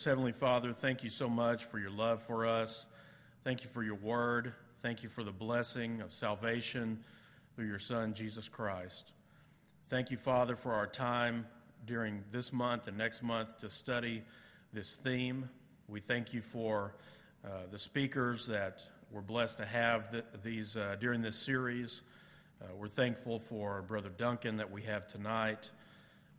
Gracious Heavenly Father, thank you so much for your love for us. Thank you for your word. Thank you for the blessing of salvation through your Son, Jesus Christ. Thank you, Father, for our time during this month and next month to study this theme. We thank you for the speakers that we're blessed to have these during this series. We're thankful for Brother Duncan that we have tonight.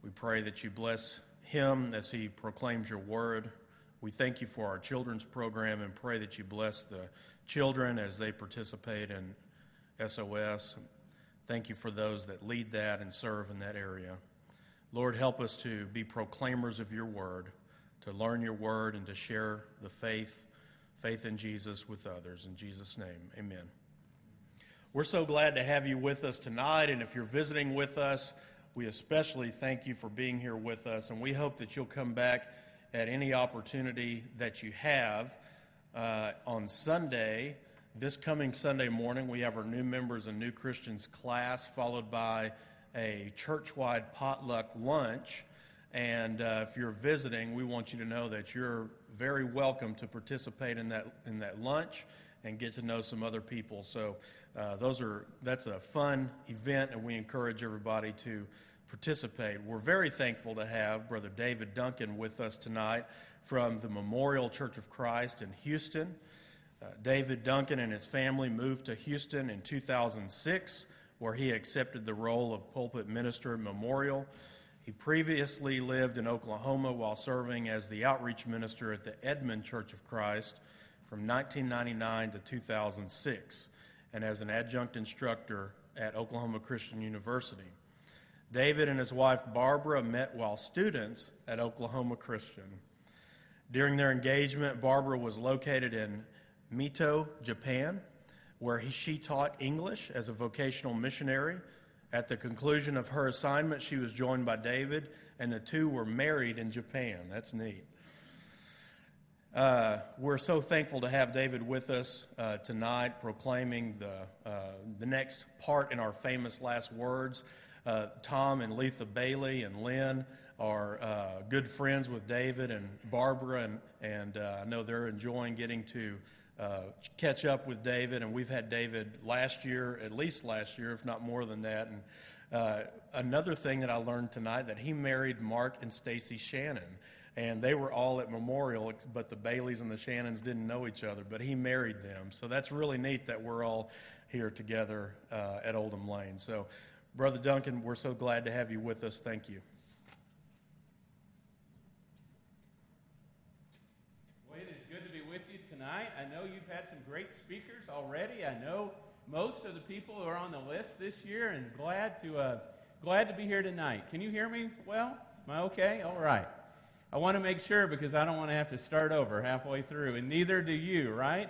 We pray that you bless him as he proclaims your word. We thank you for our children's program and pray that you bless the children as they participate in SOS. Thank you for those that lead that and serve in that area. Lord, help us to be proclaimers of your word, to learn your word, and to share the faith in Jesus with others. In Jesus' name, amen. We're so glad to have you with us tonight, and if you're visiting with us, we especially thank you for being here with us, and we hope that you'll come back at any opportunity that you have. On Sunday, this coming Sunday morning, we have our new members and new Christians class, followed by a church-wide potluck lunch. And if you're visiting, we want you to know that you're very welcome to participate in that lunch and get to know some other people. So that's a fun event, and we encourage everybody to participate. We're very thankful to have Brother David Duncan with us tonight from the Memorial Church of Christ in Houston. David Duncan and his family moved to Houston in 2006, where he accepted the role of pulpit minister at Memorial. He previously lived in Oklahoma while serving as the outreach minister at the Edmond Church of Christ from 1999 to 2006 and as an adjunct instructor at Oklahoma Christian University. David and his wife Barbara met while students at Oklahoma Christian. During their engagement, Barbara was located in Mito, Japan, where she taught English as a vocational missionary. At the conclusion of her assignment, she was joined by David, and the two were married in Japan. That's neat. We're so thankful to have David with us tonight, proclaiming the next part in our famous last words. Tom and Letha Bailey and Lynn are good friends with David and Barbara, and I know they're enjoying getting to catch up with David, and we've had David at least last year, if not more than that. And another thing that I learned tonight, that he married Mark and Stacy Shannon, and they were all at Memorial, but the Baileys and the Shannons didn't know each other, but he married them. So that's really neat that we're all here together at Oldham Lane. So, Brother Duncan, we're so glad to have you with us. Thank you. I know you've had some great speakers already. I know most of the people who are on the list this year, and glad to be here tonight. Can you hear me well? Am I okay? All right. I want to make sure because I don't want to have to start over halfway through, and neither do you, right?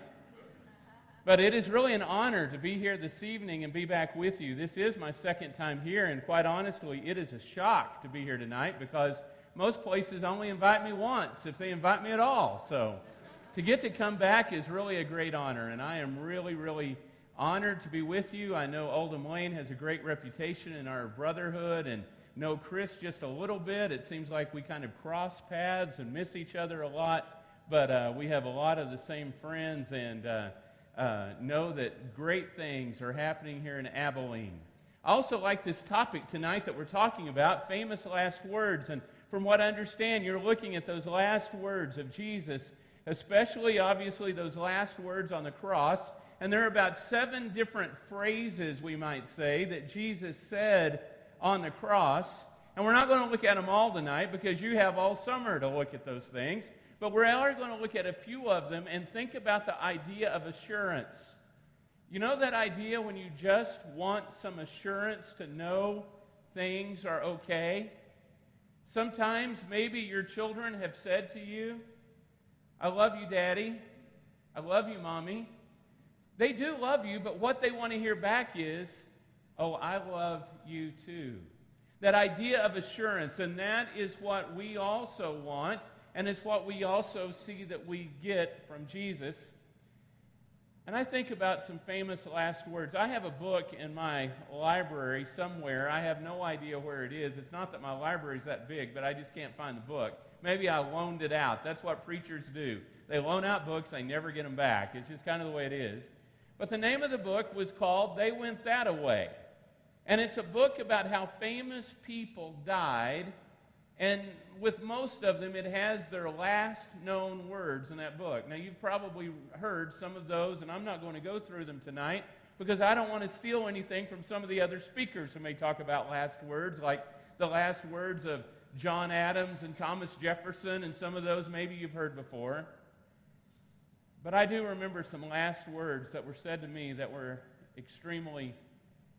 But it is really an honor to be here this evening and be back with you. This is my second time here, and quite honestly, it is a shock to be here tonight because most places only invite me once, if they invite me at all, so... To get to come back is really a great honor, and I am really, really honored to be with you. I know Oldham Lane has a great reputation in our brotherhood, and know Chris just a little bit. It seems like we kind of cross paths and miss each other a lot, but we have a lot of the same friends, and know that great things are happening here in Abilene. I also like this topic tonight that we're talking about, famous last words, and from what I understand, you're looking at those last words of Jesus, especially, obviously, those last words on the cross. And there are about 7 different phrases, we might say, that Jesus said on the cross. And we're not going to look at them all tonight because you have all summer to look at those things. But we are going to look at a few of them and think about the idea of assurance. You know that idea when you just want some assurance to know things are okay? Sometimes maybe your children have said to you, "I love you, Daddy. I love you, Mommy." They do love you, but what they want to hear back is, "Oh, I love you too." That idea of assurance, and that is what we also want, and it's what we also see that we get from Jesus. And I think about some famous last words. I have a book in my library somewhere. I have no idea where it is. It's not that my library is that big, but I just can't find the book. maybe I loaned it out. That's what preachers do. They loan out books, they never get them back. It's just kind of the way it is. But the name of the book was called They Went That Away. And it's a book about how famous people died, and with most of them, it has their last known words in that book. Now, you've probably heard some of those, and I'm not going to go through them tonight because I don't want to steal anything from some of the other speakers who may talk about last words, like the last words of John Adams and Thomas Jefferson, and some of those maybe you've heard before. But I do remember some last words that were said to me that were extremely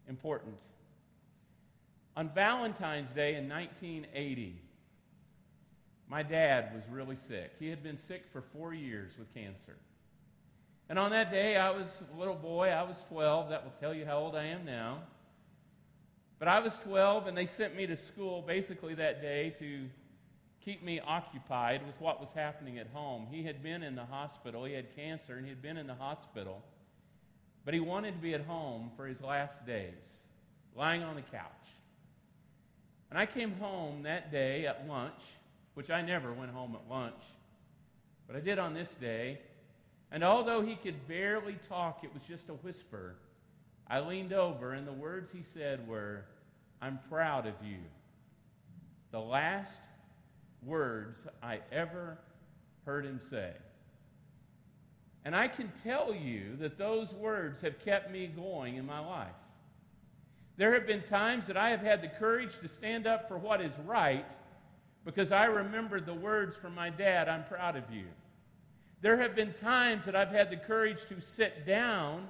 important. On Valentine's Day in 1980, my dad was really sick. He had been sick for 4 years with cancer. And on that day, I was a little boy. I was 12. That will tell you how old I am now. But I was 12, and they sent me to school basically that day to keep me occupied with what was happening at home. He had been in the hospital. He had cancer, and he had been in the hospital. But he wanted to be at home for his last days, lying on the couch. And I came home that day at lunch, which I never went home at lunch, but I did on this day. And although he could barely talk, it was just a whisper, I leaned over, and the words he said were, "I'm proud of you." The last words I ever heard him say. And I can tell you that those words have kept me going in my life. There have been times that I have had the courage to stand up for what is right because I remembered the words from my dad, "I'm proud of you." There have been times that I've had the courage to sit down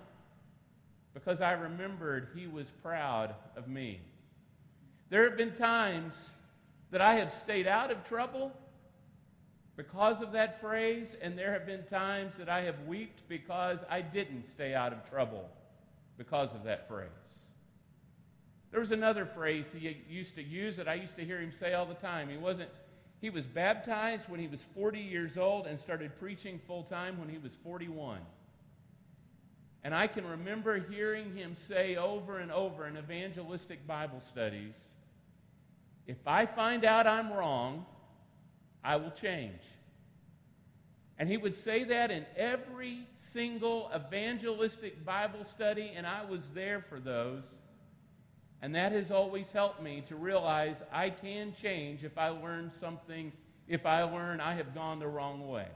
because I remembered he was proud of me. There have been times that I have stayed out of trouble because of that phrase, and there have been times that I have wept because I didn't stay out of trouble because of that phrase. There was another phrase he used to use that I used to hear him say all the time. He was baptized when he was 40 years old and started preaching full-time when he was 41. And I can remember hearing him say over and over in evangelistic Bible studies, "If I find out I'm wrong, I will change." And he would say that in every single evangelistic Bible study, and I was there for those. And that has always helped me to realize I can change if I learn something, if I learn I have gone the wrong way.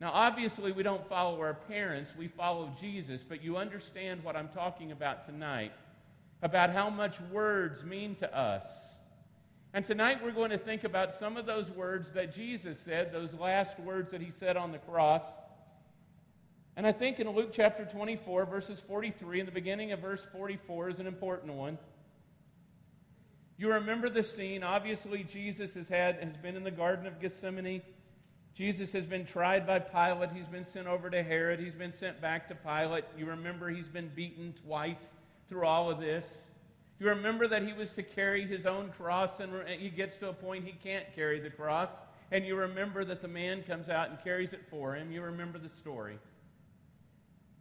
Now, obviously, we don't follow our parents. We follow Jesus. But you understand what I'm talking about tonight, about how much words mean to us. And tonight we're going to think about some of those words that Jesus said, those last words that he said on the cross. And I think in Luke chapter 24, verses 43, and the beginning of verse 44 is an important one. You remember the scene. Obviously, Jesus has been in the Garden of Gethsemane. Jesus has been tried by Pilate. He's been sent over to Herod. He's been sent back to Pilate. You remember he's been beaten twice through all of this. You remember that he was to carry his own cross, and he gets to a point he can't carry the cross. And you remember that the man comes out and carries it for him. You remember the story.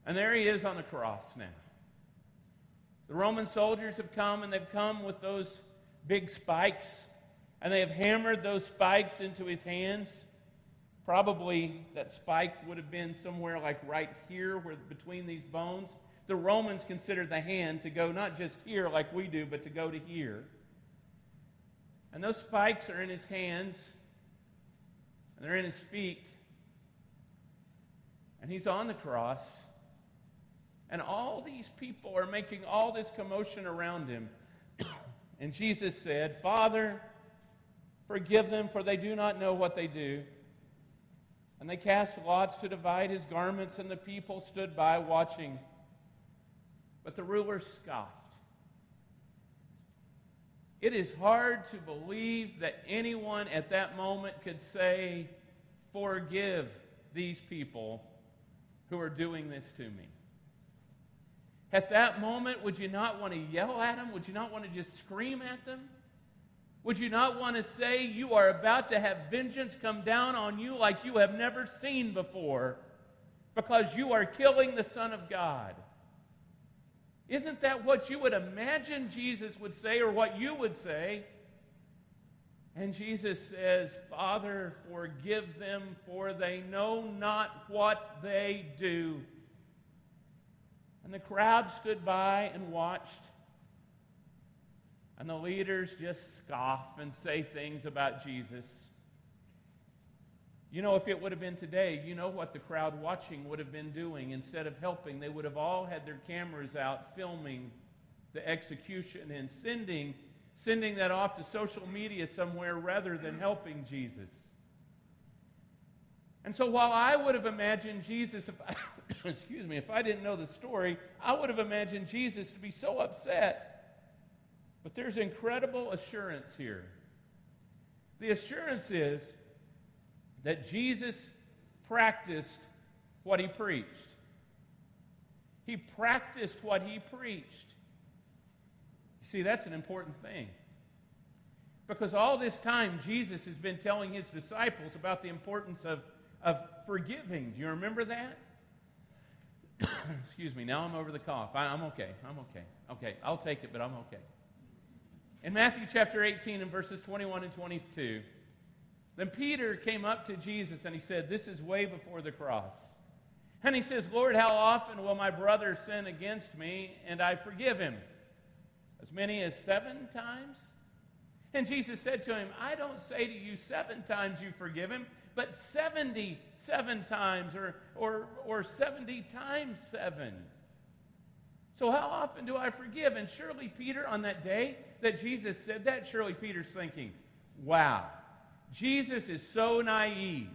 And there he is on the cross now. The Roman soldiers have come, and they've come with those big spikes, and they have hammered those spikes into his hands. Probably that spike would have been somewhere like right here, where between these bones. The Romans considered the hand to go not just here like we do, but to go to here. And those spikes are in his hands, and they're in his feet. And he's on the cross. And all these people are making all this commotion around him. And Jesus said, "Father, forgive them, for they do not know what they do." And they cast lots to divide his garments, and the people stood by watching. But the rulers scoffed. It is hard to believe that anyone at that moment could say, "Forgive these people who are doing this to me." At that moment, would you not want to yell at them? Would you not want to just scream at them? Would you not want to say, "You are about to have vengeance come down on you like you have never seen before because you are killing the Son of God"? Isn't that what you would imagine Jesus would say, or what you would say? And Jesus says, Father, forgive them, for they know not what they do. And the crowd stood by and watched. And the leaders just scoff and say things about Jesus. You know, if it would have been today, you know what the crowd watching would have been doing. Instead of helping, they would have all had their cameras out filming the execution and sending that off to social media somewhere rather than helping Jesus. And so while I would have imagined Jesus, if I didn't know the story, I would have imagined Jesus to be so upset. But there's incredible assurance here. The assurance is that Jesus practiced what he preached. He practiced what he preached. See, that's an important thing. Because all this time, Jesus has been telling his disciples about the importance of forgiving. Do you remember that? Excuse me, now I'm over the cough. I'm okay. Okay, I'll take it, but I'm okay. In Matthew chapter 18 and verses 21 and 22, then Peter came up to Jesus and he said, this is way before the cross. And he says, Lord, how often will my brother sin against me and I forgive him? As many as 7 times? And Jesus said to him, I don't say to you 7 times you forgive him, but 77 times or 70 times 7. So how often do I forgive? And surely Peter, on that day that Jesus said that, surely Peter's thinking, wow, Jesus is so naive.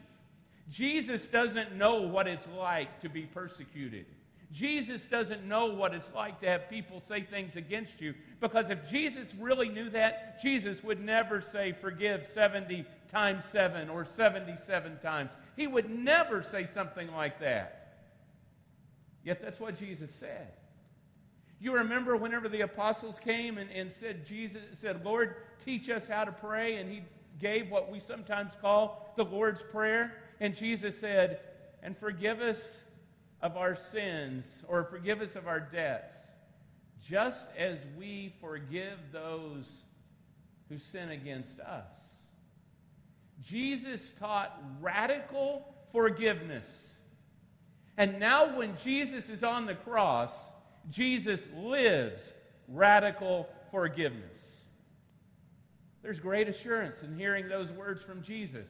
Jesus doesn't know what it's like to be persecuted. Jesus doesn't know what it's like to have people say things against you, because if Jesus really knew that, Jesus would never say forgive 70 times 7 or 77 times. He would never say something like that. Yet that's what Jesus said. You remember whenever the apostles came and said, Jesus said, Lord, teach us how to pray, and he gave what we sometimes call the Lord's Prayer, and Jesus said, and forgive us of our sins, or forgive us of our debts, just as we forgive those who sin against us. Jesus taught radical forgiveness. And now when Jesus is on the cross, Jesus lives radical forgiveness. There's great assurance in hearing those words from Jesus.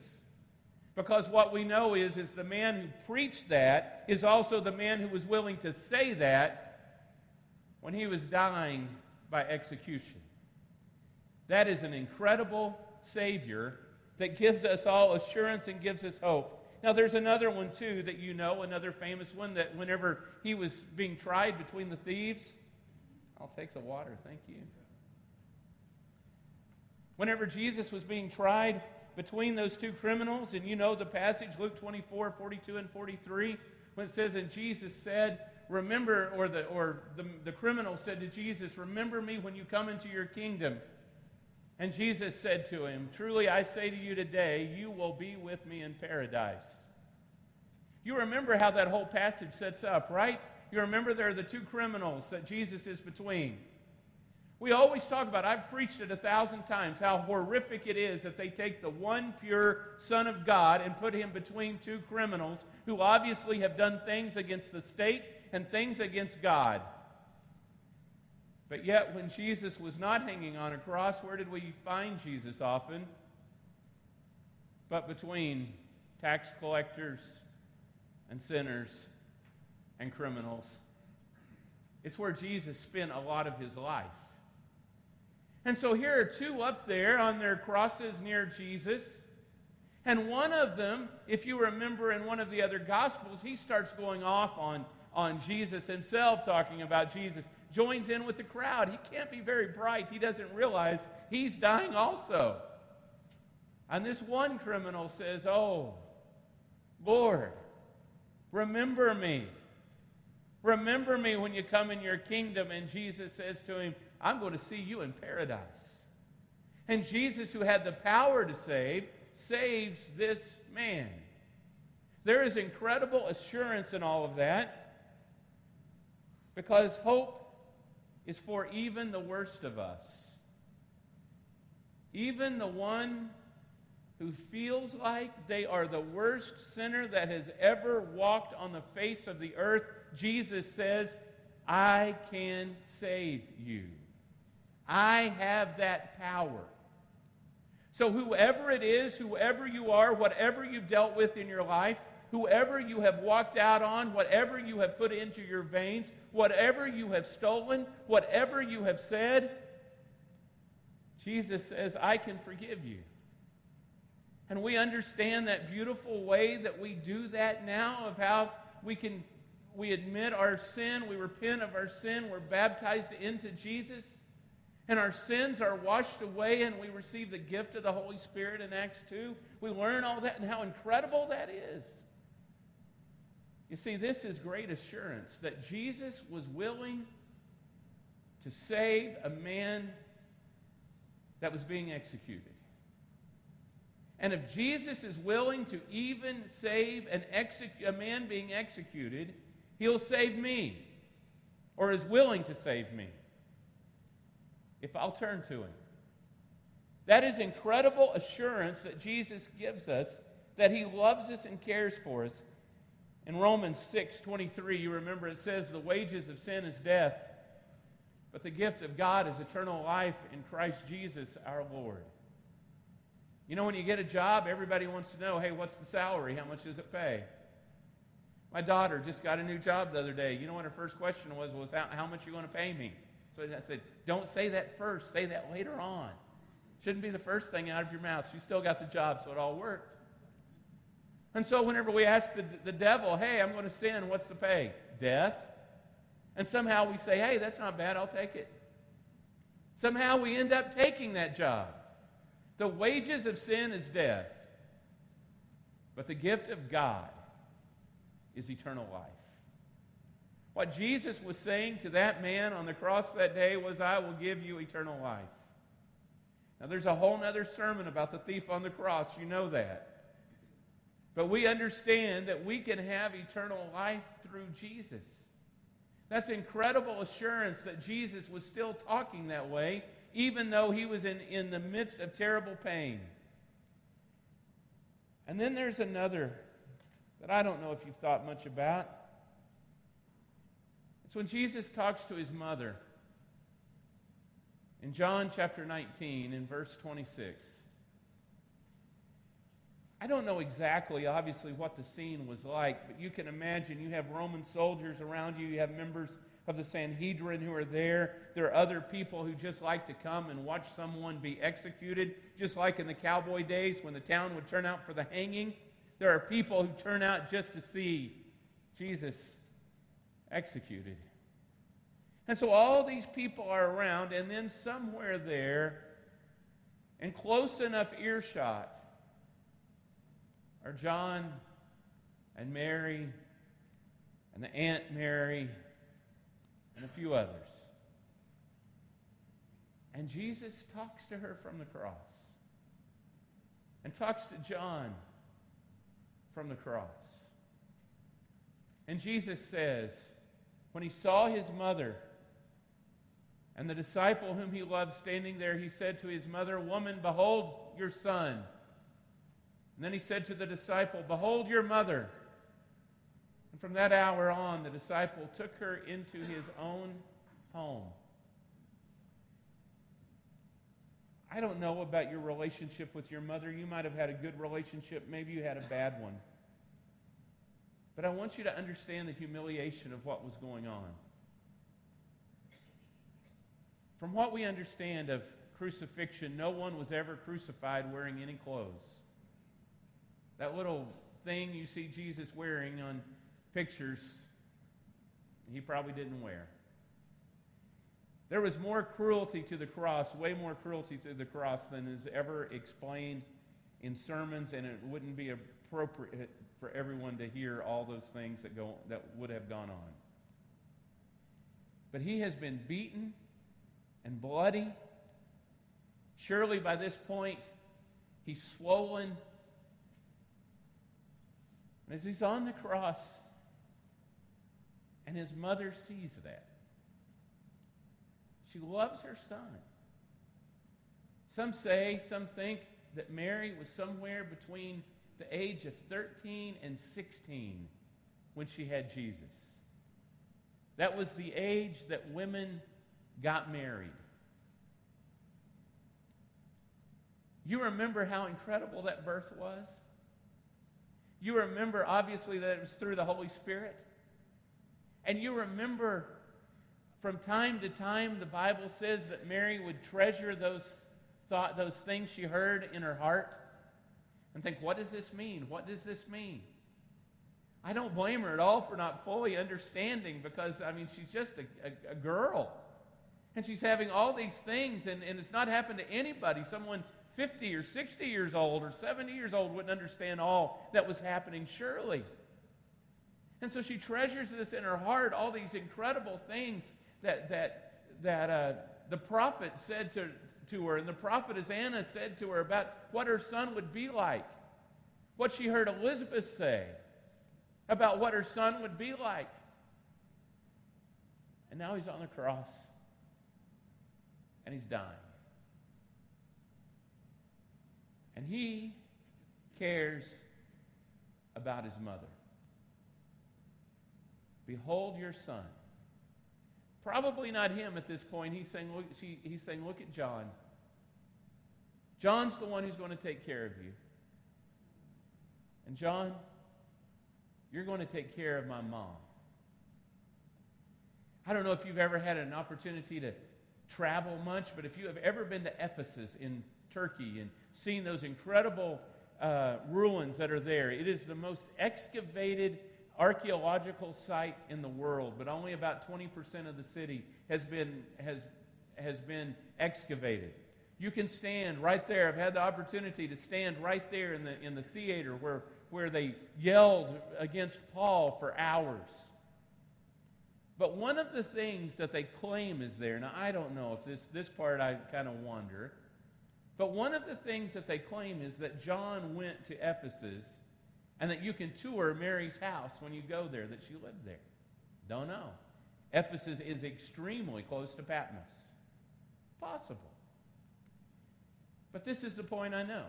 Because what we know is the man who preached that is also the man who was willing to say that when he was dying by execution. That is an incredible Savior that gives us all assurance and gives us hope. Now there's another one too that you know, another famous one, that whenever he was being tried between the thieves, I'll take the water, thank you. Whenever Jesus was being tried between those two criminals, and you know the passage, Luke 24, 42 and 43, when it says, and Jesus said, remember, the criminal said to Jesus, remember me when you come into your kingdom. And Jesus said to him, truly I say to you today, you will be with me in paradise. You remember how that whole passage sets up, right? You remember there are the two criminals that Jesus is between. We always talk about, I've preached it 1,000 times, how horrific it is that they take the one pure Son of God and put him between two criminals who obviously have done things against the state and things against God. But yet, when Jesus was not hanging on a cross, where did we find Jesus often? But between tax collectors and sinners and criminals. It's where Jesus spent a lot of his life. And so here are two up there on their crosses near Jesus. And one of them, if you remember in one of the other Gospels, he starts going off on Jesus himself, talking about Jesus. Joins in with the crowd. He can't be very bright. He doesn't realize he's dying also. And this one criminal says, oh, Lord, remember me. Remember me when you come in your kingdom. And Jesus says to him, I'm going to see you in paradise. And Jesus, who had the power to save, saves this man. There is incredible assurance in all of that, because hope is for even the worst of us. Even the one who feels like they are the worst sinner that has ever walked on the face of the earth, Jesus says, I can save you. I have that power. So whoever it is, whoever you are, whatever you've dealt with in your life, whoever you have walked out on, whatever you have put into your veins, whatever you have stolen, whatever you have said, Jesus says, I can forgive you. And we understand that beautiful way that we do that now, of how we admit our sin, we repent of our sin, we're baptized into Jesus, and our sins are washed away, and we receive the gift of the Holy Spirit in Acts 2. We learn all that and how incredible that is. You see, this is great assurance that Jesus was willing to save a man that was being executed. And if Jesus is willing to even save a man being executed, he'll save me, or is willing to save me, if I'll turn to him. That is incredible assurance that Jesus gives us, that he loves us and cares for us. In Romans 6:23, you remember it says, the wages of sin is death, but the gift of God is eternal life in Christ Jesus our Lord. You know, when you get a job, everybody wants to know, hey, what's the salary? How much does it pay? My daughter just got a new job the other day. You know what her first question was how much are you going to pay me? So I said, don't say that first. Say that later on. Shouldn't be the first thing out of your mouth. She still got the job, so it all worked. And so whenever we ask the devil, hey, I'm going to sin, what's the pay? Death. And somehow we say, hey, that's not bad, I'll take it. Somehow we end up taking that job. The wages of sin is death, but the gift of God is eternal life. What Jesus was saying to that man on the cross that day was, I will give you eternal life. Now, there's a whole other sermon about the thief on the cross. You know that. But we understand that we can have eternal life through Jesus. That's incredible assurance that Jesus was still talking that way, even though he was in the midst of terrible pain. And then there's another that I don't know if you've thought much about. It's when Jesus talks to his mother in John chapter 19 in verse 26. I don't know exactly, obviously, what the scene was like, but you can imagine you have Roman soldiers around you, you have members of the Sanhedrin who are there. There are other people who just like to come and watch someone be executed, just like in the cowboy days when the town would turn out for the hanging. There are people who turn out just to see Jesus executed. And so all these people are around, and then somewhere there, in close enough earshot, are John and Mary and the Aunt Mary and a few others. And Jesus talks to her from the cross, and talks to John from the cross. And Jesus says, when he saw his mother and the disciple whom he loved standing there, he said to his mother, Woman, behold your son. And then he said to the disciple, Behold your mother. And from that hour on, the disciple took her into his own home. I don't know about your relationship with your mother. You might have had a good relationship. Maybe you had a bad one. But I want you to understand the humiliation of what was going on. From what we understand of crucifixion, no one was ever crucified wearing any clothes. That little thing you see Jesus wearing on pictures, he probably didn't wear. There was more cruelty to the cross, way more cruelty to the cross than is ever explained in sermons, and it wouldn't be appropriate for everyone to hear all those things that would have gone on. But he has been beaten and bloody. Surely by this point, he's swollen. And as he's on the cross, and his mother sees that, she loves her son Some say, some think that Mary was somewhere between the age of 13 and 16 when she had Jesus. That was the age that women got married. You remember how incredible that birth was? You remember, obviously, that it was through the Holy Spirit. And you remember, from time to time, the Bible says that Mary would treasure those things she heard in her heart and think, what does this mean? What does this mean? I don't blame her at all for not fully understanding, because, I mean, she's just a girl. And she's having all these things, and it's not happened to anybody. Someone 50 or 60 years old or 70 years old wouldn't understand all that was happening, surely. And so she treasures this in her heart, all these incredible things that the prophet said to her, and the prophetess Anna said to her about what her son would be like, what she heard Elizabeth say about what her son would be like. And now he's on the cross, and he's dying. And he cares about his mother. Behold your son. Probably not him at this point. He's saying, look at John. John's the one who's going to take care of you. And John, you're going to take care of my mom. I don't know if you've ever had an opportunity to travel much, but if you have ever been to Ephesus in Turkey and seen those incredible ruins that are there, it is the most excavated archaeological site in the world, but only about 20% of the city has been excavated. You can stand right there. I've had the opportunity to stand right there in the theater where they yelled against Paul for hours. But one of the things that they claim is there, now I don't know if this part I kind of wonder, but one of the things that they claim is that John went to Ephesus, and that you can tour Mary's house when you go there, that she lived there. Don't know. Ephesus is extremely close to Patmos. Possible. But this is the point I know.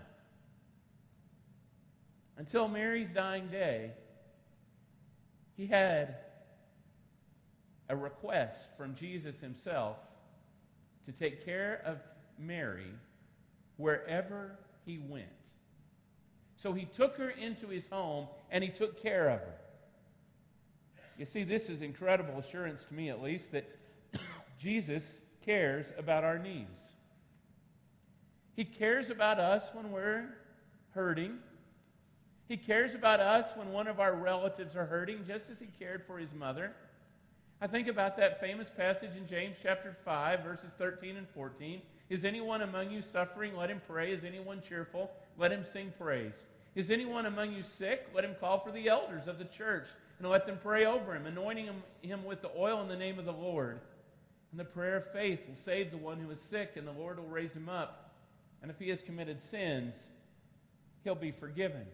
Until Mary's dying day, he had a request from Jesus himself to take care of Mary wherever he went. So he took her into his home, and he took care of her. You see, this is incredible assurance to me, at least, that Jesus cares about our needs. He cares about us when we're hurting. He cares about us when one of our relatives are hurting, just as he cared for his mother. I think about that famous passage in James chapter 5, verses 13 and 14. Is anyone among you suffering? Let him pray. Is anyone cheerful? Let him sing praise. Is anyone among you sick? Let him call for the elders of the church, and let them pray over him, anointing him with the oil in the name of the Lord. And the prayer of faith will save the one who is sick, and the Lord will raise him up. And if he has committed sins, he'll be forgiven.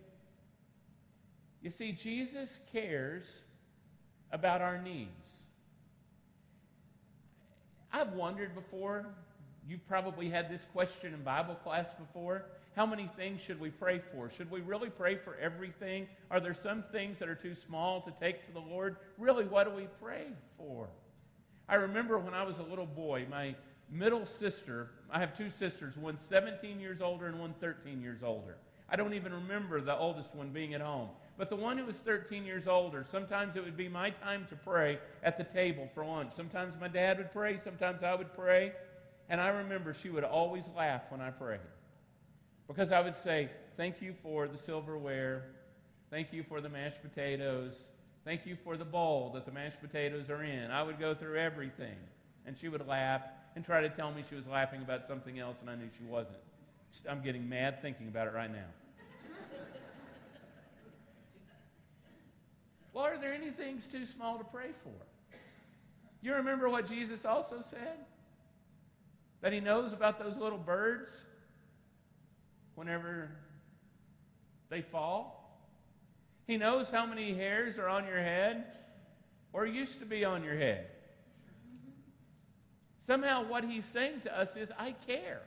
You see, Jesus cares about our needs. I've wondered before, you've probably had this question in Bible class before, how many things should we pray for? Should we really pray for everything? Are there some things that are too small to take to the Lord? Really, what do we pray for? I remember when I was a little boy, my middle sister, I have two sisters, one 17 years older and one 13 years older. I don't even remember the oldest one being at home. But the one who was 13 years older, sometimes it would be my time to pray at the table for lunch. Sometimes my dad would pray, sometimes I would pray. And I remember she would always laugh when I prayed. Because I would say, thank you for the silverware, thank you for the mashed potatoes, thank you for the bowl that the mashed potatoes are in. I would go through everything. And she would laugh and try to tell me she was laughing about something else, and I knew she wasn't. I'm getting mad thinking about it right now. Well, are there any things too small to pray for? You remember what Jesus also said? That he knows about those little birds whenever they fall. He knows how many hairs are on your head or used to be on your head. Somehow what he's saying to us is, I care.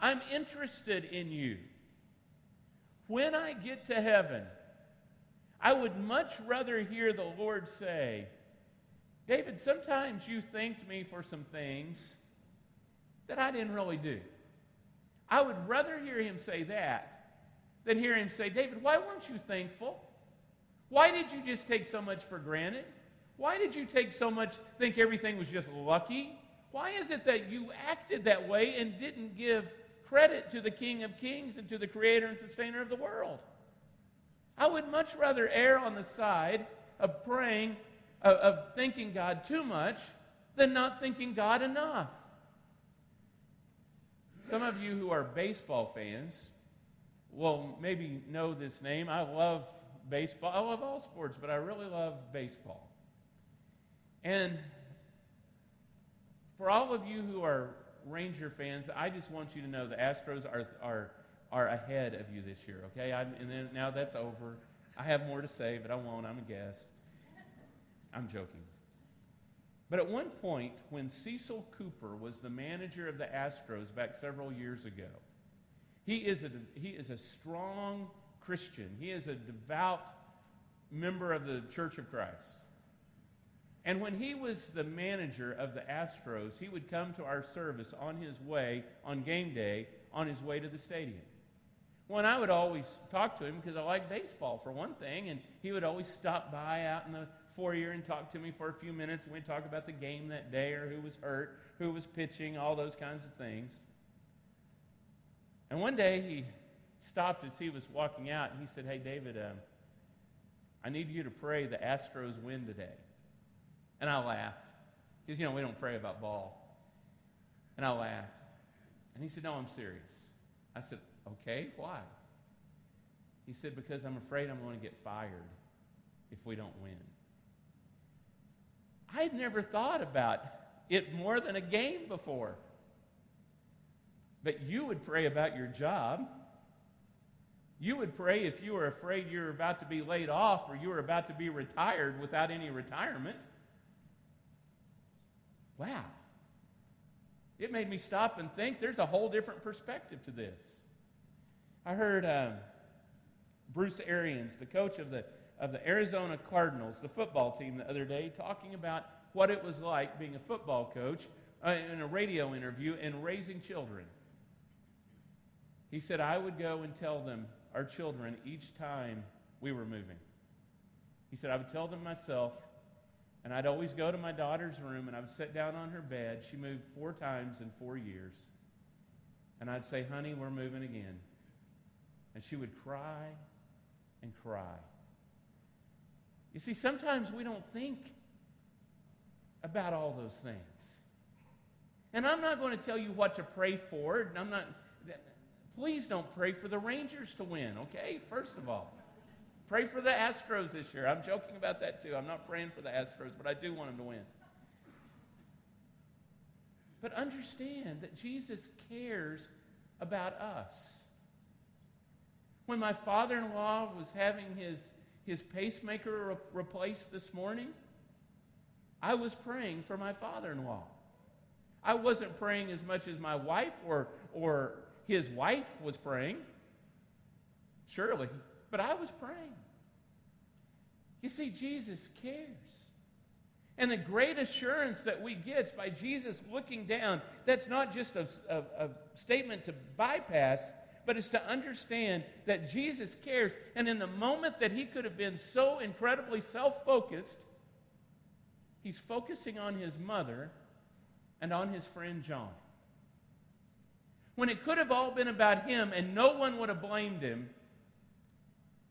I'm interested in you. When I get to heaven, I would much rather hear the Lord say, David, sometimes you thanked me for some things that I didn't really do. I would rather hear him say that than hear him say, David, why weren't you thankful? Why did you just take so much for granted? Why did you take so much, think everything was just lucky? Why is it that you acted that way and didn't give credit to the King of Kings and to the Creator and Sustainer of the world? I would much rather err on the side of praying, of thanking God too much, than not thanking God enough. Some of you who are baseball fans will maybe know this name. I love baseball. I love all sports, but I really love baseball. And for all of you who are Ranger fans, I just want you to know the Astros are ahead of you this year, okay? Now that's over. I have more to say, but I won't. I'm a guest. I'm joking. But at one point, when Cecil Cooper was the manager of the Astros back several years ago, he is a strong Christian. He is a devout member of the Church of Christ. And when he was the manager of the Astros, he would come to our service on his way, on game day, on his way to the stadium. Well, and I would always talk to him because I like baseball, for one thing, and he would always stop by out in the foyer and talk to me for a few minutes, and we'd talk about the game that day or who was hurt, who was pitching, all those kinds of things. And one day he stopped as he was walking out, and he said, hey, David, I need you to pray the Astros win today. And I laughed, because, we don't pray about ball. And I laughed. And he said, no, I'm serious. I said, okay, why? He said, because I'm afraid I'm going to get fired if we don't win. I had never thought about it more than a game before. But you would pray about your job. You would pray if you were afraid you were about to be laid off or you were about to be retired without any retirement. Wow. It made me stop and think. There's a whole different perspective to this. I heard Bruce Arians, the coach of the Arizona Cardinals, the football team, the other day, talking about what it was like being a football coach in a radio interview and raising children. He said, I would go and tell them, our children, each time we were moving. He said, I would tell them myself. And I'd always go to my daughter's room, and I would sit down on her bed. She moved 4 times in 4 years. And I'd say, honey, we're moving again. And she would cry and cry. You see, sometimes we don't think about all those things. And I'm not going to tell you what to pray for. And please don't pray for the Rangers to win, okay? First of all. Pray for the Astros this year. I'm joking about that too. I'm not praying for the Astros, but I do want them to win. But understand that Jesus cares about us. When my father-in-law was having his pacemaker replaced this morning, I was praying for my father-in-law. I wasn't praying as much as my wife or his wife was praying. Surely. But I was praying. You see, Jesus cares. And the great assurance that we get is by Jesus looking down, that's not just a statement to bypass, but it's to understand that Jesus cares. And in the moment that he could have been so incredibly self-focused, he's focusing on his mother and on his friend John. When it could have all been about him and no one would have blamed him,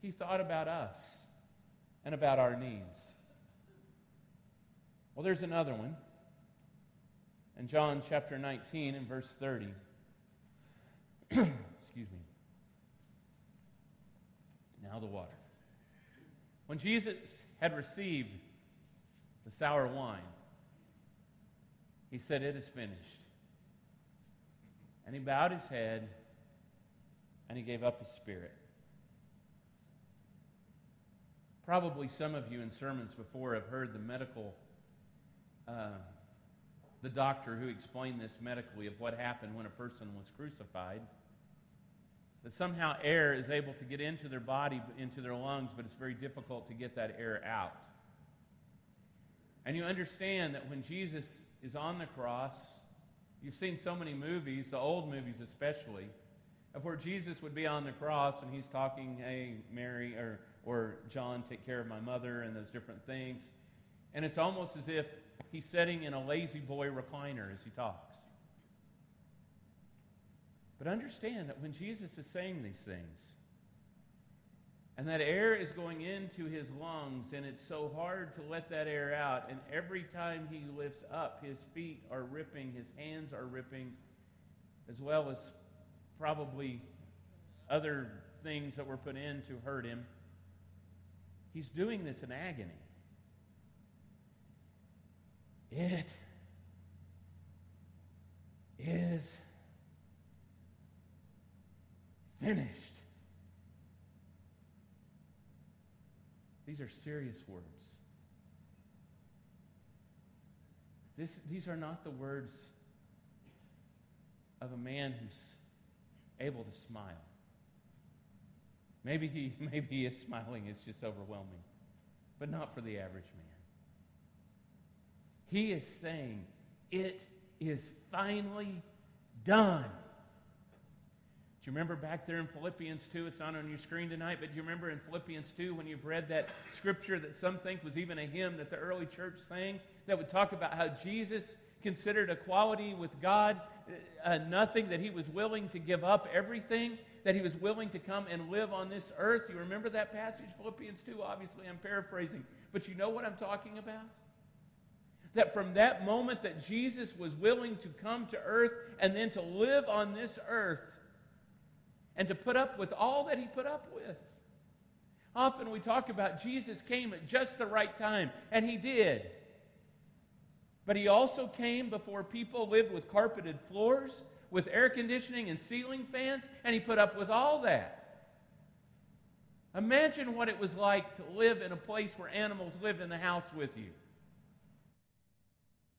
he thought about us and about our needs. Well, there's another one. In John chapter 19 and verse 30. Excuse me. Now the water. When Jesus had received the sour wine, he said, it is finished. And he bowed his head and he gave up his spirit. Probably some of you in sermons before have heard the medical the doctor who explained this medically of what happened when a person was crucified, that somehow air is able to get into their body, into their lungs, but it's very difficult to get that air out. And you understand that when Jesus is on the cross, you've seen so many movies, the old movies especially, of where Jesus would be on the cross and he's talking, hey, Mary or John, take care of my mother and those different things. And it's almost as if he's sitting in a lazy boy recliner as he talks. But understand that when Jesus is saying these things, and that air is going into his lungs, and it's so hard to let that air out, and every time he lifts up, his feet are ripping, his hands are ripping, as well as probably other things that were put in to hurt him. He's doing this in agony. It is finished. These are serious words. These are not the words of a man who's able to smile. Maybe he is smiling, it's just overwhelming. But not for the average man. He is saying, it is finally done. Do you remember back there in Philippians 2? It's not on your screen tonight, but do you remember in Philippians 2 when you've read that scripture that some think was even a hymn that the early church sang that would talk about how Jesus considered equality with God nothing, that he was willing to give up everything, that he was willing to come and live on this earth? You remember that passage, Philippians 2? Obviously, I'm paraphrasing, but you know what I'm talking about? That from that moment that Jesus was willing to come to earth and then to live on this earth and to put up with all that he put up with. Often we talk about Jesus came at just the right time, and he did. But he also came before people lived with carpeted floors, with air conditioning and ceiling fans, and he put up with all that. Imagine what it was like to live in a place where animals lived in the house with you.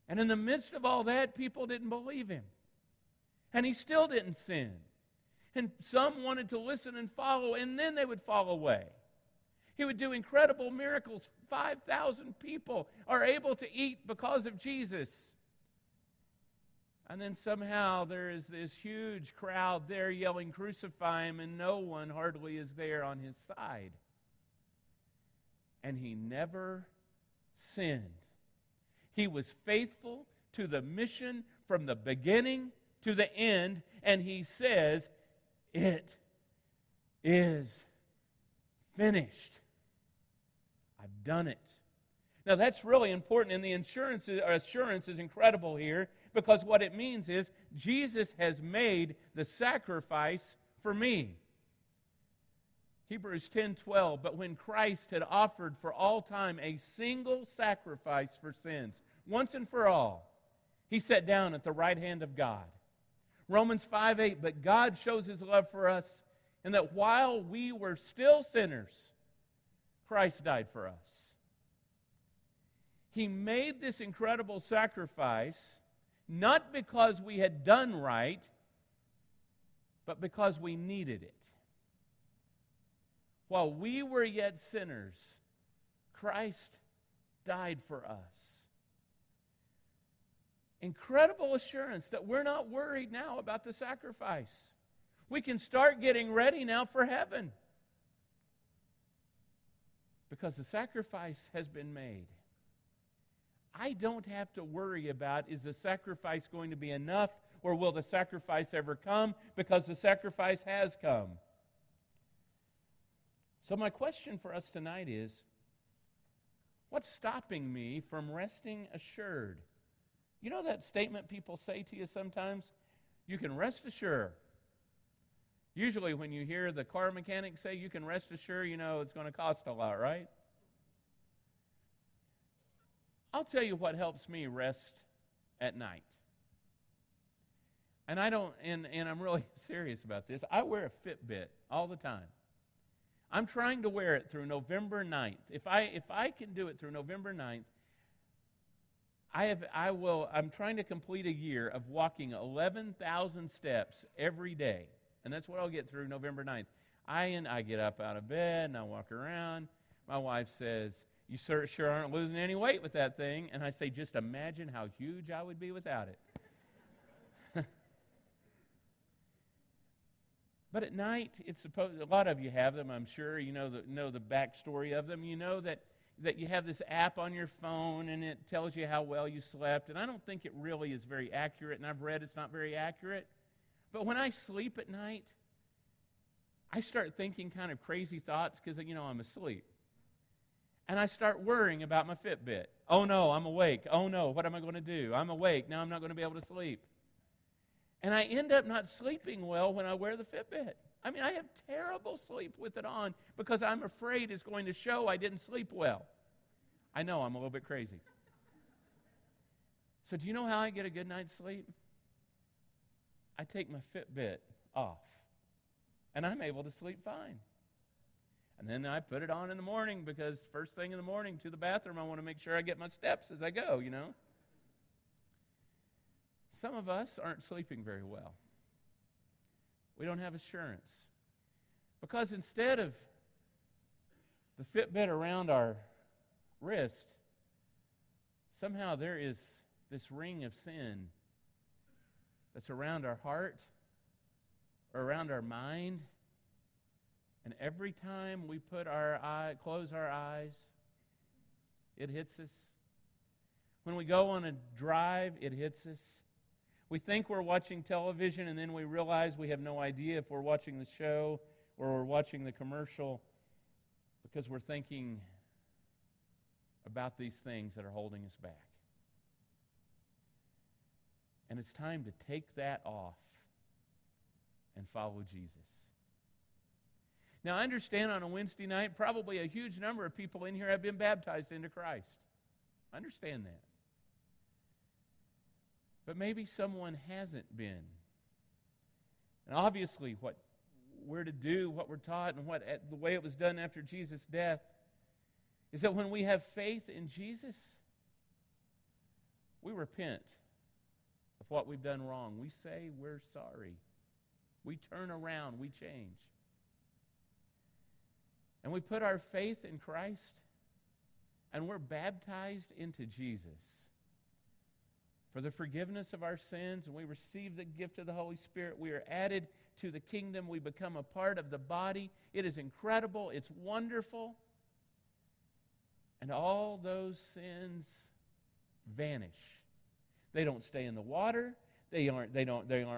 And in the midst of all that, people didn't believe him. And he still didn't sin. And some wanted to listen and follow, and then they would fall away. He would do incredible miracles. 5,000 people are able to eat because of Jesus. And then somehow there is this huge crowd there yelling, crucify him, and no one hardly is there on his side. And he never sinned. He was faithful to the mission from the beginning to the end, and he says, it is finished. I've done it. Now that's really important, and the assurance is incredible here, because what it means is Jesus has made the sacrifice for me. Hebrews 10:12, but when Christ had offered for all time a single sacrifice for sins, once and for all, he sat down at the right hand of God. Romans 5:8, but God shows his love for us in that while we were still sinners, Christ died for us. He made this incredible sacrifice not because we had done right, but because we needed it. While we were yet sinners, Christ died for us. Incredible assurance that we're not worried now about the sacrifice. We can start getting ready now for heaven because the sacrifice has been made. I don't have to worry about, is the sacrifice going to be enough, or will the sacrifice ever come, because the sacrifice has come. So my question for us tonight is, what's stopping me from resting assured? You know that statement people say to you sometimes? You can rest assured. Usually when you hear the car mechanic say you can rest assured, you know it's going to cost a lot, right? I'll tell you what helps me rest at night. And I don't, and I'm really serious about this. I wear a Fitbit all the time. I'm trying to wear it through November 9th. If I can do it through November 9th, I'm trying to complete a year of walking 11,000 steps every day, and that's what I'll get through November 9th. I get up out of bed, and I walk around. My wife says, "You sure aren't losing any weight with that thing." And I say, "Just imagine how huge I would be without it." But at night, a lot of you have them, I'm sure. You know the backstory of them. You know that you have this app on your phone, and it tells you how well you slept. And I don't think it really is very accurate, and I've read it's not very accurate. But when I sleep at night, I start thinking kind of crazy thoughts because, I'm asleep. And I start worrying about my Fitbit. Oh, no, I'm awake. Oh, no, what am I going to do? I'm awake. Now I'm not going to be able to sleep. And I end up not sleeping well when I wear the Fitbit. I mean, I have terrible sleep with it on because I'm afraid it's going to show I didn't sleep well. I know, I'm a little bit crazy. So do you know how I get a good night's sleep? I take my Fitbit off. And I'm able to sleep fine. And then I put it on in the morning because first thing in the morning to the bathroom, I want to make sure I get my steps as I go, Some of us aren't sleeping very well. We don't have assurance. Because instead of the Fitbit around our wrist, somehow there is this ring of sin that's around our heart, around our mind, and every time we close our eyes, it hits us. When we go on a drive, it hits us. We think we're watching television, and then we realize we have no idea if we're watching the show or we're watching the commercial because we're thinking about these things that are holding us back. And it's time to take that off and follow Jesus. Now, I understand on a Wednesday night, probably a huge number of people in here have been baptized into Christ. I understand that. But maybe someone hasn't been. And obviously, what we're to do, what we're taught, and the way it was done after Jesus' death is that when we have faith in Jesus, we repent of what we've done wrong. We say we're sorry. We turn around, we change. And we put our faith in Christ, and we're baptized into Jesus for the forgiveness of our sins, and we receive the gift of the Holy Spirit. We are added to the kingdom. We become a part of the body. It is incredible. It's wonderful. And all those sins vanish. They don't stay in the water. They aren't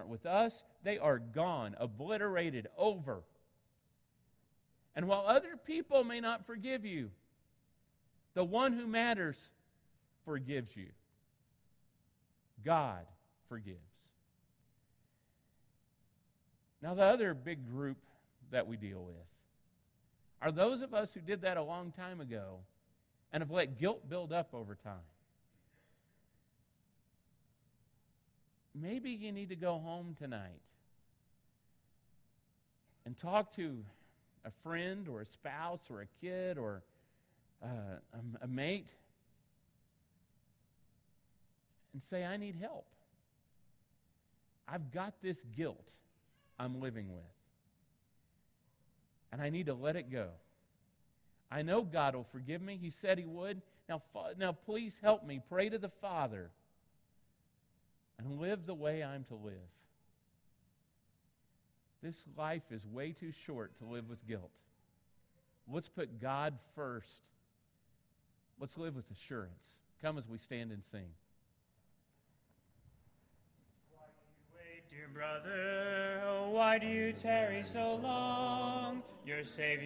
with us. They are gone, obliterated, over. And while other people may not forgive you, the one who matters forgives you. God forgives. Now, the other big group that we deal with are those of us who did that a long time ago and have let guilt build up over time. Maybe you need to go home tonight and talk to a friend or a spouse or a kid or a mate and say, "I need help. I've got this guilt I'm living with, and I need to let it go. I know God will forgive me. He said He would. Now please help me. Pray to the Father. And live the way I'm to live. This life is way too short to live with guilt. Let's put God first. Let's live with assurance." Come as we stand and sing. Why do you wait, dear brother? Why do you tarry so long? Your Savior.